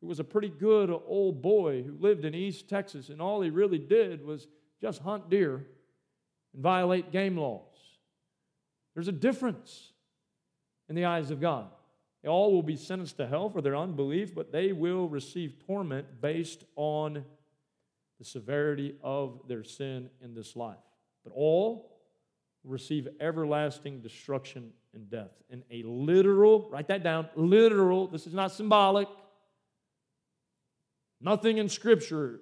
who was a pretty good old boy who lived in East Texas, and all he really did was just hunt deer and violate game laws. There's a difference in the eyes of God. They all will be sentenced to hell for their unbelief, but they will receive torment based on the severity of their sin in this life. But all will receive everlasting destruction and death. And a literal, write that down, literal, this is not symbolic. Nothing in Scripture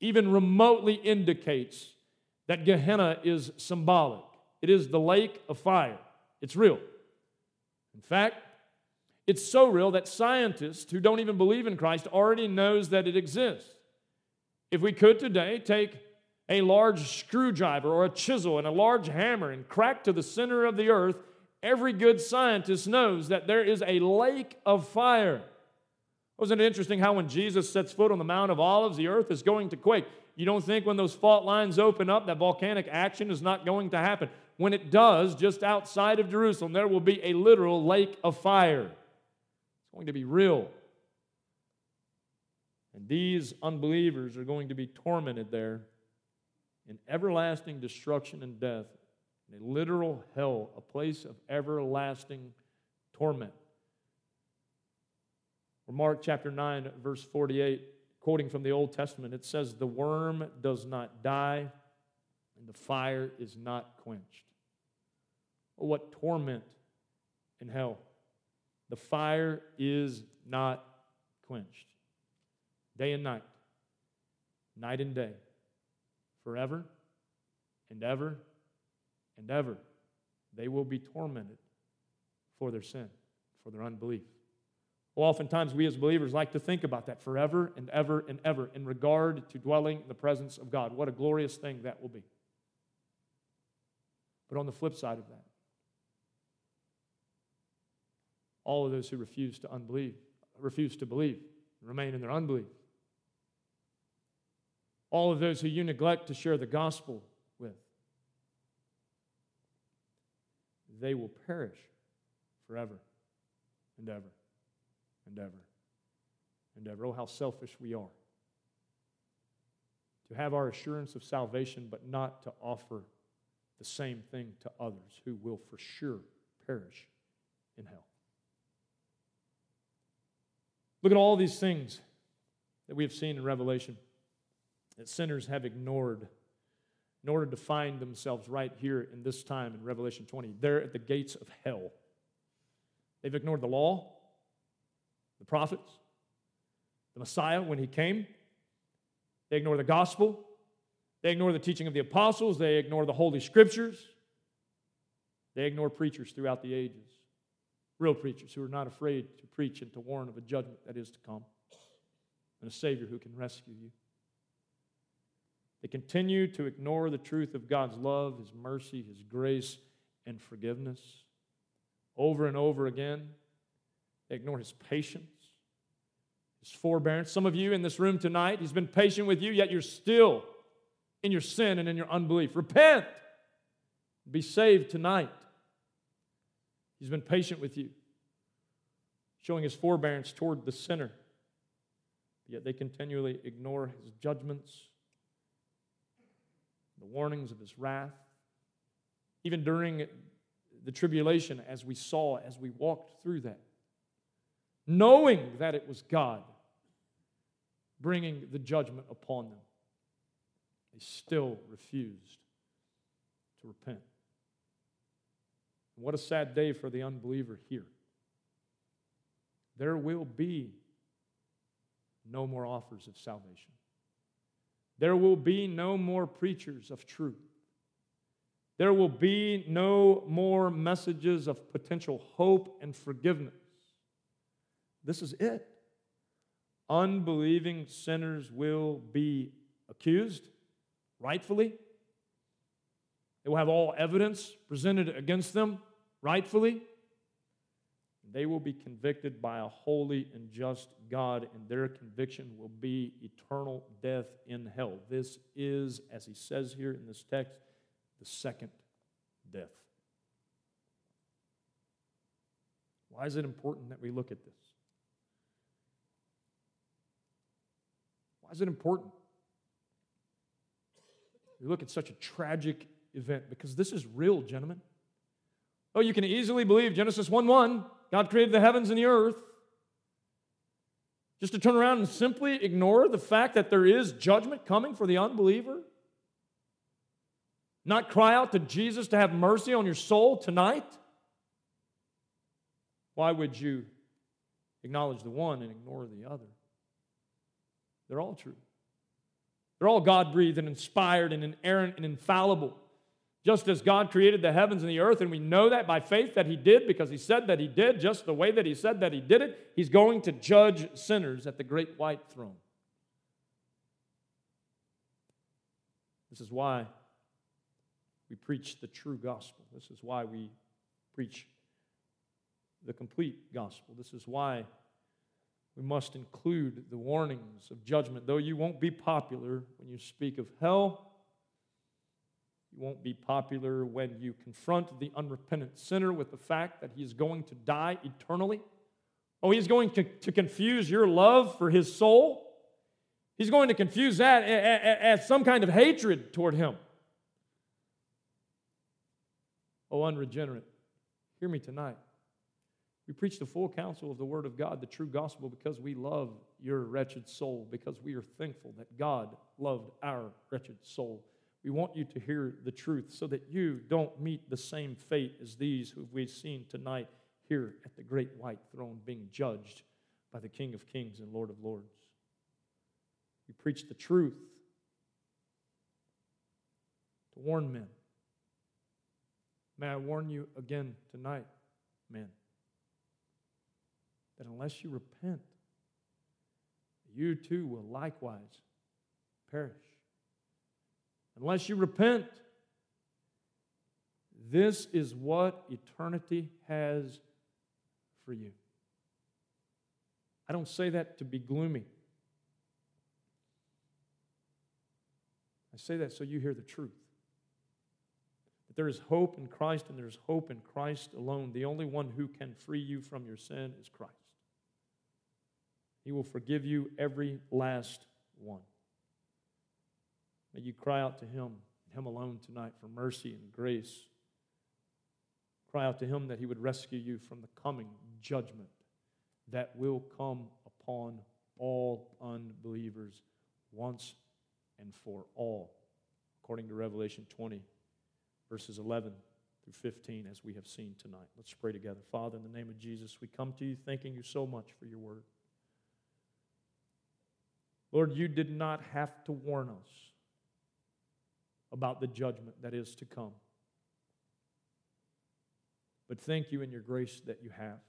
even remotely indicates that Gehenna is symbolic. It is the lake of fire. It's real. In fact, it's so real that scientists who don't even believe in Christ already knows that it exists. If we could today take a large screwdriver or a chisel and a large hammer and crack to the center of the earth, every good scientist knows that there is a lake of fire. Wasn't it interesting how when Jesus sets foot on the Mount of Olives, the earth is going to quake? You don't think when those fault lines open up that volcanic action is not going to happen. When it does, just outside of Jerusalem, there will be a literal lake of fire. It's going to be real. And these unbelievers are going to be tormented there in everlasting destruction and death, in a literal hell, a place of everlasting torment. Or Mark chapter nine, verse forty-eight, quoting from the Old Testament, it says, "The worm does not die, and the fire is not quenched." Oh, what torment in hell. The fire is not quenched. Day and night, night and day, forever and ever and ever, they will be tormented for their sin, for their unbelief. Well, oftentimes we as believers like to think about that forever and ever and ever in regard to dwelling in the presence of God. What a glorious thing that will be. But on the flip side of that, all of those who refuse to unbelieve, refuse to believe, remain in their unbelief. All of those who you neglect to share the gospel with, they will perish forever and ever. And ever, and ever. Oh, how selfish we are to have our assurance of salvation, but not to offer the same thing to others who will for sure perish in hell. Look at all these things that we have seen in Revelation that sinners have ignored in order to find themselves right here in this time in Revelation twenty. They're at the gates of hell. They've ignored the law, the prophets, the Messiah when he came. They ignore the gospel. They ignore the teaching of the apostles. They ignore the Holy Scriptures. They ignore preachers throughout the ages, real preachers who are not afraid to preach and to warn of a judgment that is to come and a Savior who can rescue you. They continue to ignore the truth of God's love, His mercy, His grace, and forgiveness over and over again. They ignore His patience, His forbearance. Some of you in this room tonight, He's been patient with you, yet you're still in your sin and in your unbelief. Repent. Be saved tonight. He's been patient with you, showing His forbearance toward the sinner. Yet they continually ignore His judgments, the warnings of His wrath. Even during the tribulation, as we saw, as we walked through that, knowing that it was God bringing the judgment upon them, they still refused to repent. What a sad day for the unbeliever here. There will be no more offers of salvation. There will be no more preachers of truth. There will be no more messages of potential hope and forgiveness. This is it. Unbelieving sinners will be accused, rightfully. They will have all evidence presented against them, rightfully. They will be convicted by a holy and just God, and their conviction will be eternal death in hell. This is, as he says here in this text, the second death. Why is it important that we look at this? Why is it important? We look at such a tragic event, because this is real, gentlemen. Oh, you can easily believe Genesis one one, God created the heavens and the earth, just to turn around and simply ignore the fact that there is judgment coming for the unbeliever. Not cry out to Jesus to have mercy on your soul tonight. Why would you acknowledge the one and ignore the other? They're all true. They're all God-breathed and inspired and inerrant and infallible. Just as God created the heavens and the earth, and we know that by faith that He did, because He said that He did, just the way that He said that He did it, He's going to judge sinners at the great white throne. This is why we preach the true gospel. This is why we preach the complete gospel. This is why we must include the warnings of judgment. Though you won't be popular when you speak of hell, you won't be popular when you confront the unrepentant sinner with the fact that he is going to die eternally. Oh, he's going to, to confuse your love for his soul. He's going to confuse that as some kind of hatred toward him. Oh, unregenerate, hear me tonight. We preach the full counsel of the Word of God, the true gospel, because we love your wretched soul, because we are thankful that God loved our wretched soul. We want you to hear the truth so that you don't meet the same fate as these who we've seen tonight here at the great white throne being judged by the King of Kings and Lord of Lords. We preach the truth to warn men. May I warn you again tonight, men, that unless you repent, you too will likewise perish. Unless you repent, this is what eternity has for you. I don't say that to be gloomy. I say that so you hear the truth. There is hope in Christ, and there is hope in Christ alone. The only one who can free you from your sin is Christ. He will forgive you every last one. May you cry out to Him, Him alone tonight, for mercy and grace. Cry out to Him that He would rescue you from the coming judgment that will come upon all unbelievers once and for all, according to Revelation twenty. Verses eleven through fifteen, as we have seen tonight. Let's pray together. Father, in the name of Jesus, we come to you thanking you so much for your word. Lord, you did not have to warn us about the judgment that is to come. But thank you in your grace that you have.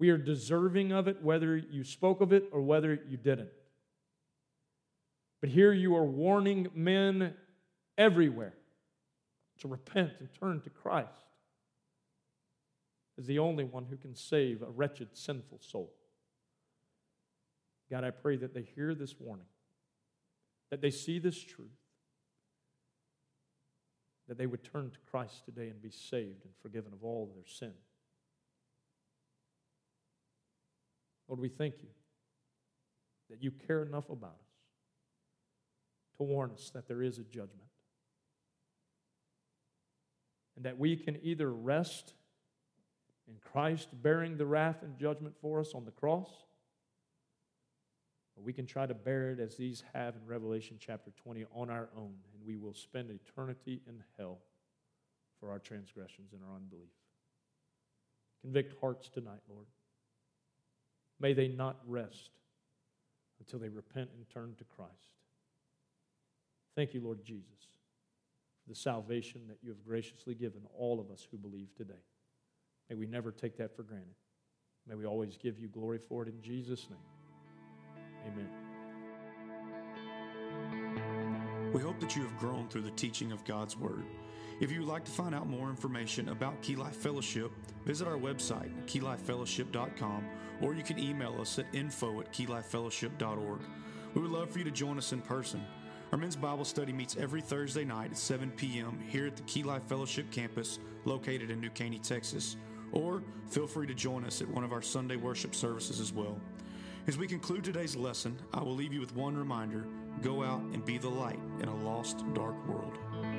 We are deserving of it, whether you spoke of it or whether you didn't. But here you are warning men everywhere to repent and turn to Christ as the only one who can save a wretched, sinful soul. God, I pray that they hear this warning, that they see this truth, that they would turn to Christ today and be saved and forgiven of all their sin. Lord, we thank you that you care enough about us to warn us that there is a judgment, and that we can either rest in Christ bearing the wrath and judgment for us on the cross, or we can try to bear it as these have in Revelation chapter twenty on our own, and we will spend eternity in hell for our transgressions and our unbelief. Convict hearts tonight, Lord. May they not rest until they repent and turn to Christ. Thank you, Lord Jesus, for the salvation that you have graciously given all of us who believe today. May we never take that for granted. May we always give you glory for it in Jesus' name. Amen. We hope that you have grown through the teaching of God's Word. If you would like to find out more information about Key Life Fellowship, visit our website, key life fellowship dot com, or you can email us at info at key life fellowship dot org. We would love for you to join us in person. Our men's Bible study meets every Thursday night at seven p.m. here at the Key Life Fellowship campus located in New Caney, Texas. Or feel free to join us at one of our Sunday worship services as well. As we conclude today's lesson, I will leave you with one reminder: go out and be the light in a lost, dark world.